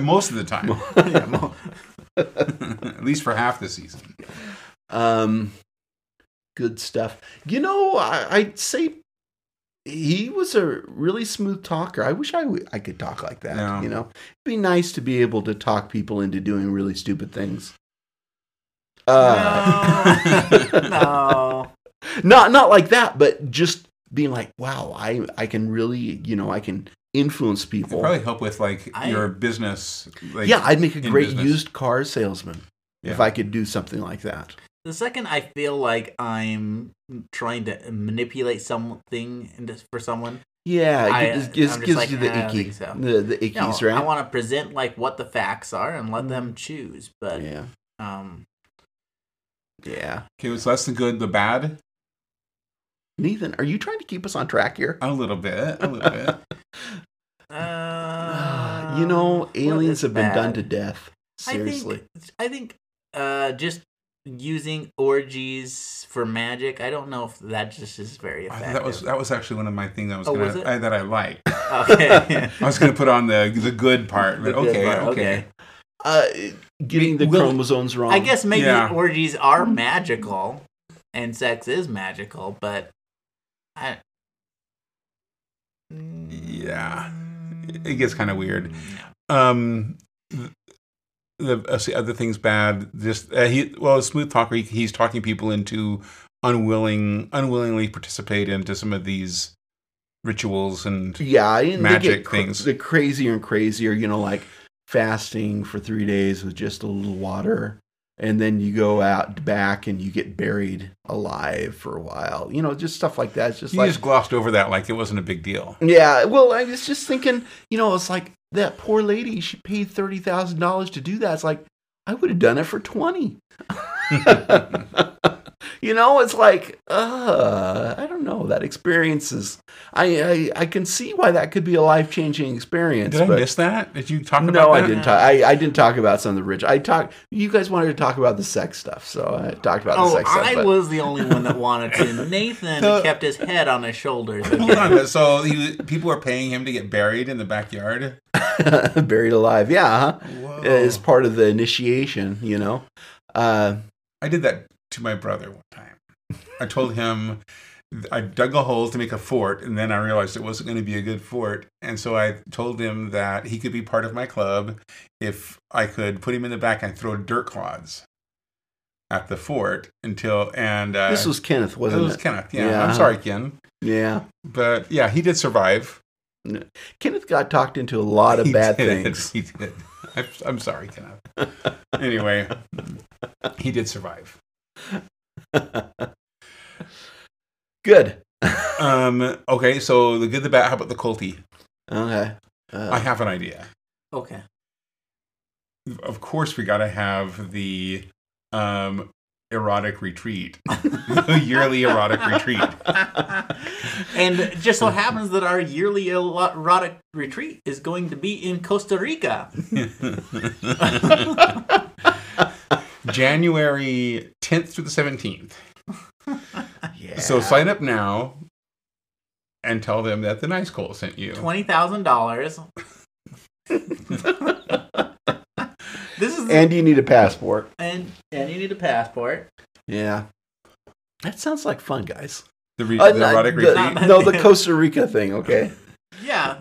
Most of the time. yeah, mo- At least for half the season. Um, good stuff. You know, I, I'd say he was a really smooth talker. I wish I, w- I could talk like that, no. you know? It'd be nice to be able to talk people into doing really stupid things. Uh, no, no. Not not like that, but just being like, wow, I, I can really, you know, I can influence people. It'd probably help with like I, your business. Like, yeah, I'd make a great business. used car salesman yeah. if I could do something like that. The second I feel like I'm trying to manipulate something for someone, yeah, I, it gives, gives like, you the eh, icky, so. the, the ickies, no, right? I want to present like what the facts are and let them choose, but yeah. um. Yeah. Okay, so that's the good, the bad. Nathan, are you trying to keep us on track here? A little bit. A little bit. Uh, you know, aliens have been bad. done to death. Seriously. I think, I think uh, just using orgies for magic, I don't know if that just is very effective. I, that was that was actually one of my things I was oh, gonna, was I, that I liked. Okay. I was going to put on the the good part. But the okay, good part. okay. okay. Uh, getting the chromosomes wrong. I guess maybe yeah. orgies are magical and sex is magical, but I... yeah, it gets kind of weird. Um, the, the other thing's bad. Just uh, he, well, smooth talker. He, he's talking people into unwilling, unwillingly participate into some of these rituals and yeah, and magic cr- things. They're crazier and crazier. You know, like. Fasting for three days with just a little water, and then you go out back and you get buried alive for a while. You know, just stuff like that. It's just you like, just glossed over that like it wasn't a big deal. Yeah, well, I was just thinking, you know, it's like that poor lady, she paid thirty thousand dollars to do that. It's like, I would have done it for twenty. You know, it's like, uh, I don't know. That experience is, I, I, I can see why that could be a life-changing experience. Did but I miss that? Did you talk no, about that? No, I didn't talk. I, I didn't talk about some of the rich. I talked, you guys wanted to talk about the sex stuff, so I talked about oh, the sex I stuff. Oh, I was the only one that wanted to. Nathan so, kept his head on his shoulders. Hold on, so he, people were paying him to get buried in the backyard? Buried alive, yeah. Huh? As part of the initiation, you know. Uh, I did that. To my brother one time. I told him I dug a hole to make a fort, and then I realized it wasn't going to be a good fort. And so I told him that he could be part of my club if I could put him in the back and throw dirt clods at the fort until and uh, this was Kenneth, wasn't it? This was Kenneth, yeah. yeah. I'm sorry, Ken. Yeah. But yeah, he did survive. No. Kenneth got talked into a lot of he bad did. things. He did. I, I'm sorry, Kenneth. Anyway, he did survive. Good. um okay, so the good, the bad. How about the culty? Okay. Uh, I have an idea. Okay. Of course we gotta have the um erotic retreat. The yearly erotic retreat. And it just so happens that our yearly erotic retreat is going to be in Costa Rica. January tenth through the seventeenth. Yeah. So sign up now and tell them that the Nice Cult sent you. twenty thousand dollars. This is And the... you need a passport. And and you need a passport. Yeah. That sounds like fun, guys. The, re- uh, the erotic retreat? No, the Costa Rica thing, okay? Yeah.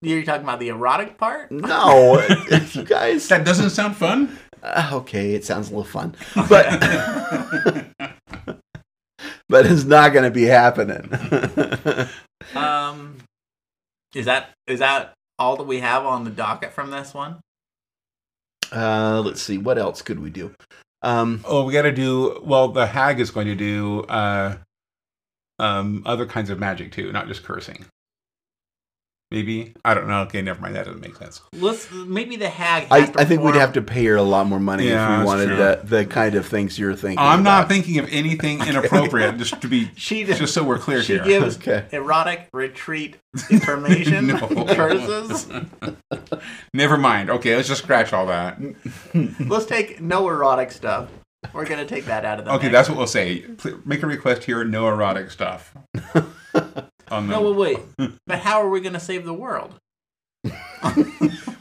You're talking about the erotic part? No. You guys. That doesn't sound fun? Uh, okay, it sounds a little fun, but but it's not going to be happening. um, is that is that all that we have on the docket from this one? Uh, let's see, what else could we do? Um, oh, we got to do. Well, the hag is going to do uh, um, other kinds of magic too, not just cursing. Maybe. I don't know. Okay, never mind. That doesn't make sense. Let's, maybe the hag has I, to I think form. We'd have to pay her a lot more money yeah, if we wanted the, the kind of things you're thinking I'm about. Not thinking of anything okay. inappropriate, just to be she, just so we're clear she here. She gives okay. erotic retreat information. Curses. Never mind. Okay, let's just scratch all that. Let's take no erotic stuff. We're going to take that out of the Okay, next. That's what we'll say. Make a request here, no erotic stuff. Um, no, wait, wait. But how are we going to save the world?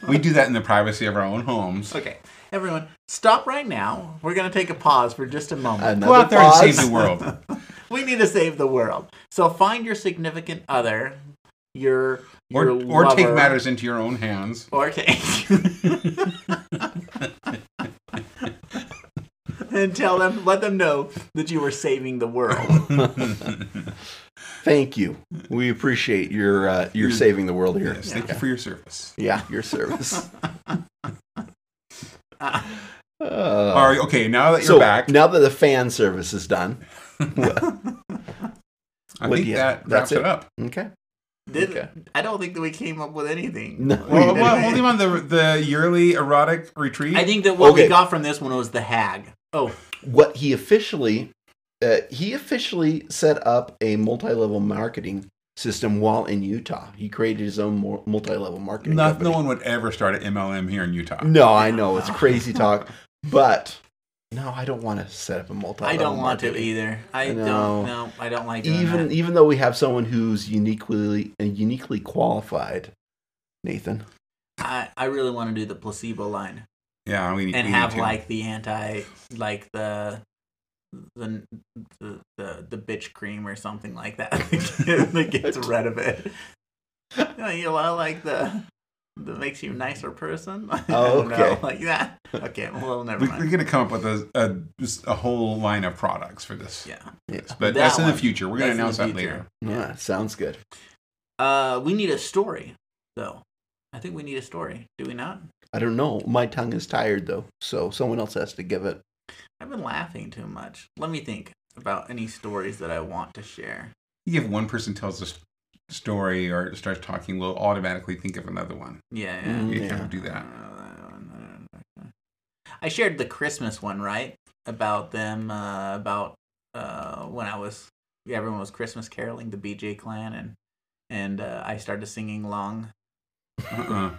We do that in the privacy of our own homes. Okay. Everyone, stop right now. We're going to take a pause for just a moment. Another Go out there pause. and save the world. We need to save the world. So find your significant other, your, your or, lover. Or take matters into your own hands. Or take... And tell them, let them know that you are saving the world. Thank you. We appreciate your uh, your saving the world here. Yes, thank okay. you for your service. Yeah, your service. uh, All right. Okay. Now that you're so back, now that the fan service is done, what, I think you, that wraps it? it up. Okay. Did okay. I don't think that we came up with anything. No, well, well holding on the the yearly erotic retreat. I think that what okay. we got from this one was the hag. Oh, what he officially uh, he officially set up a multi-level marketing system while in Utah. He created his own multi-level marketing Not, company. No one would ever start an M L M here in Utah. No, I know. It's crazy talk. But, no, I don't want to set up a multi-level I don't want marketing. to either. I, I don't know. I don't like doing even, that. Even though we have someone who's uniquely uh, uniquely qualified, Nathan. I, I really want to do the placebo line. Yeah, we need and we have need to. like the anti, like the the the the, the bitch cream or something like that that gets rid of it. You know, like the that makes you a nicer person. Oh, okay, know, like that. Okay, well, never mind. We're gonna come up with a a, just a whole line of products for this. Yeah, yeah. This. But that that's one. in the future. We're gonna that's announce that later. Yeah. yeah, sounds good. Uh, we need a story though. I think we need a story. Do we not? I don't know. My tongue is tired, though, so someone else has to give it. I've been laughing too much. Let me think about any stories that I want to share. If one person tells a story or starts talking, we'll automatically think of another one. Yeah, yeah. Mm, you yeah. have to do that. I shared the Christmas one, right? About them, uh, about uh, when I was, everyone was Christmas caroling, the B J Klan, and, and uh, I started singing along. Uh-uh.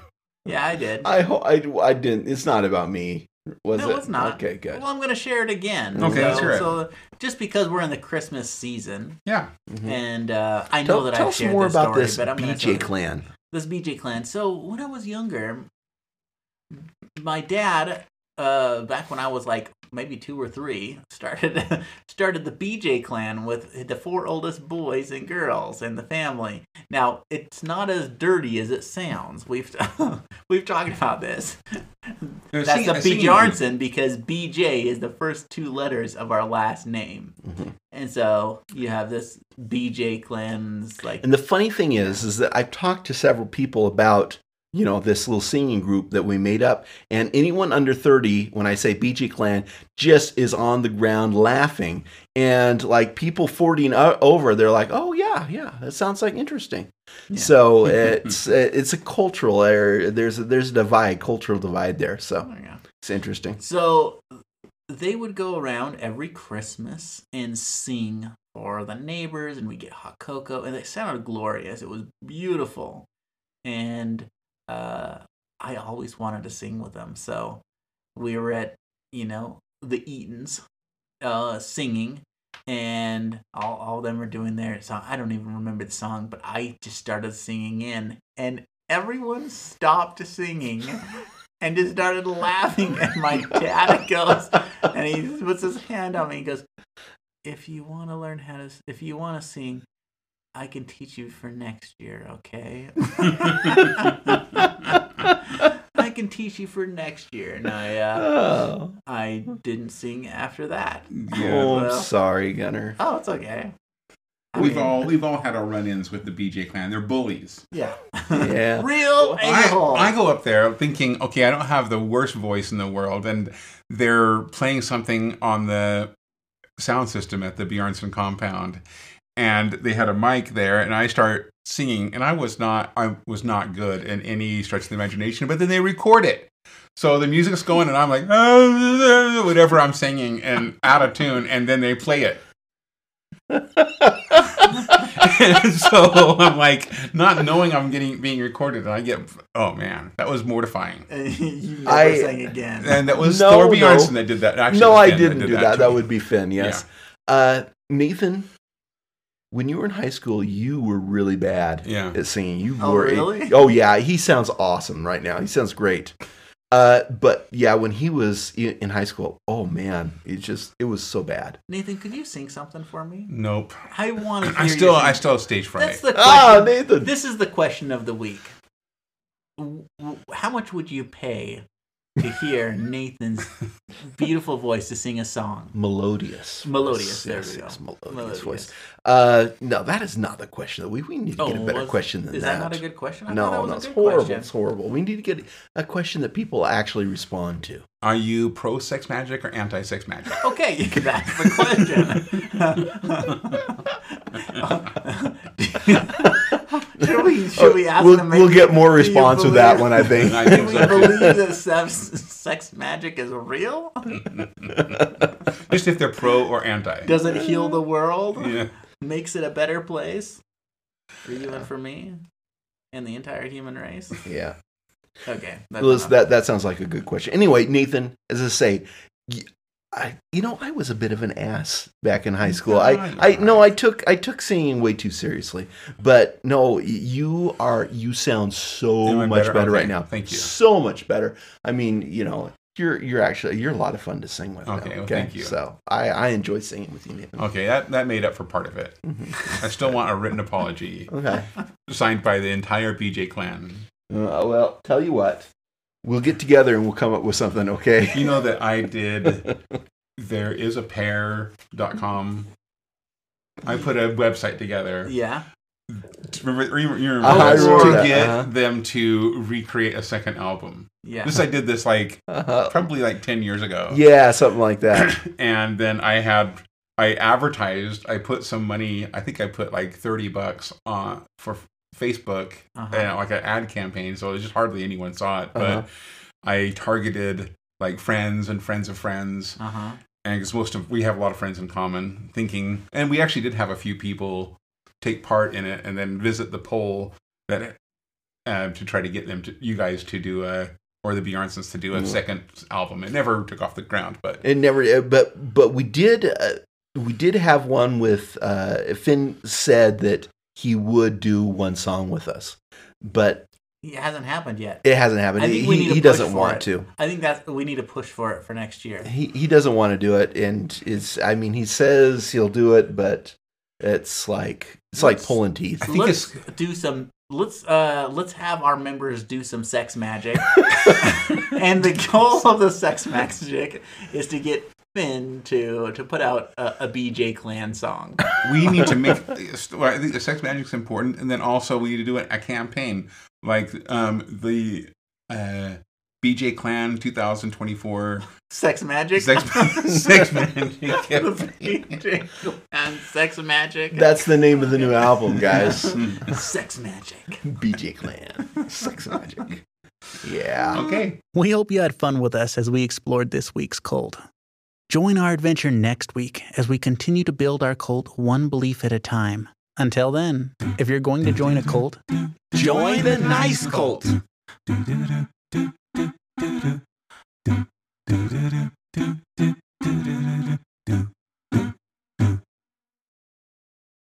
Yeah, I did. I, I, I didn't. It's not about me, was it? No, it's not. Okay, good. Well, I'm going to share it again. Okay, so, that's great. So just because we're in the Christmas season. Yeah. Mm-hmm. And uh, I know tell, that I've shared this story. This but I'm going to tell you more about this B J Klan. This B J Klan. So when I was younger, my dad, uh, back when I was like maybe two or three, started started the B J Klan with the four oldest boys and girls in the family. Now, it's not as dirty as it sounds. We've we've talked about this. That's seen, the Bjornsson because B J is the first two letters of our last name. Mm-hmm. And so you have this B J Klan's like. And the funny thing is, is that I've talked to several people about, you know, this little singing group that we made up. And anyone under thirty, when I say B J Klan, just is on the ground laughing. And like people forty and over, they're like, oh, yeah, yeah, that sounds like interesting. Yeah. So it's it's a cultural error. There's a, there's a divide, cultural divide there. So oh, yeah. It's interesting. So they would go around every Christmas and sing for the neighbors. And we get hot cocoa. And it sounded glorious. It was beautiful. And Uh, I always wanted to sing with them, so we were at, you know, the Eatons, uh, singing, and all, all of them were doing their song. I don't even remember the song, but I just started singing in, and everyone stopped singing and just started laughing, and my dad goes, and he puts his hand on me, he goes, if you want to learn how to, if you want to sing, I can teach you for next year, okay? I can teach you for next year. And I, uh, oh. I didn't sing after that. Yeah. Oh, I'm well, sorry, Gunnar. Oh, it's okay. I we've mean, all we've all had our run-ins with the B J Klan. They're bullies. Yeah. yeah. Real a-hole. I, I go up there thinking, okay, I don't have the worst voice in the world, and they're playing something on the sound system at the Bjornsson compound. And they had a mic there, and I start singing, and I was not, I was not good in any stretch of the imagination. But then they record it, so the music's going, and I'm like, oh, whatever I'm singing, and out of tune, and then they play it. And so I'm like, not knowing I'm getting being recorded, and I get, oh man, that was mortifying. You never I, sang again, and that was no, Thor no. Bjornsson that did that. Actually, no, I Finn didn't did do that. That, that would be Finn. Yes, yeah. uh, Nathan. When you were in high school, you were really bad yeah. at singing. You oh, were really? Oh, yeah. He sounds awesome right now. He sounds great. Uh, but, yeah, when he was in high school, oh, man, it just, it was so bad. Nathan, could you sing something for me? Nope. I want to hear I still, you sing. I still have stage fright. That's the question. Oh, Nathan. This is the question of the week. How much would you pay to hear Nathan's beautiful voice to sing a song? Melodious. Melodious. There yes, we go. Yes, melodious, melodious voice. Uh, no, that is not the question. We, we need to get oh, a better was, question than that. Is that not a good question? I no, that was no, it's horrible. Question. It's horrible. We need to get a question that people actually respond to. Are you pro-sex magic or anti-sex magic? Okay, that's the question. Should we, should we ask we'll, them? We'll get more response with that one, I think. I think so. Do we believe that sex, sex magic is real? Just if they're pro or anti. Does it heal the world? Yeah. Makes it a better place for you yeah. and for me and the entire human race? Yeah. Okay. Well, that, that sounds like a good question. Anyway, Nathan, as I say, I, you know, I was a bit of an ass back in high school. I, I no, I took I took singing way too seriously. But no, you are you sound so much better right now. Thank you. So much better. I mean, you know, you're you're actually you're a lot of fun to sing with. Okay, well, thank you. So I, I enjoy singing with you, Nathan. Okay, that, that made up for part of it. Mm-hmm. I still want a written apology. Okay, signed by the entire B J Klan. Uh, well, tell you what. We'll get together and we'll come up with something, okay? You know that I did, there is a pair dot com. I put a website together. Yeah. Remember, remember, remember uh, to that. get uh-huh. them to recreate a second album. Yeah. This I did this like, uh-huh. probably like ten years ago. Yeah, something like that. And then I had, I advertised, I put some money, I think I put like thirty bucks on for Facebook uh-huh. and like an ad campaign, so it was just hardly anyone saw it, but uh-huh. I targeted like friends and friends of friends uh-huh. and because most of we have a lot of friends in common thinking, and we actually did have a few people take part in it and then visit the poll that uh, to try to get them to you guys to do a or the Bjornssons to do a mm-hmm. second album. It never took off the ground, but it never but but we did uh, we did have one with uh, Finn said that he would do one song with us, but it hasn't happened yet. It hasn't happened. I think we need he to he doesn't want it. to. I think that's we need to push for it for next year. He he doesn't want to do it, and it's. I mean, he says he'll do it, but it's like it's let's, like pulling teeth. I think let's do some. Let's uh, let's have our members do some sex magic, and the goal of the sex magic is to get Finn to to put out a, a B J Klan song. We need to make. Well, I think the sex magic's important, and then also we need to do a campaign like um, the uh, B J Klan two thousand twenty-four sex magic. Sex, sex magic. B J Klan sex magic. That's the name of the new album, guys. Sex magic. B J Klan sex magic. Yeah. Okay. We hope you had fun with us as we explored this week's cult. Join our adventure next week as we continue to build our cult one belief at a time. Until then, if you're going to join a cult, join the Nice Cult!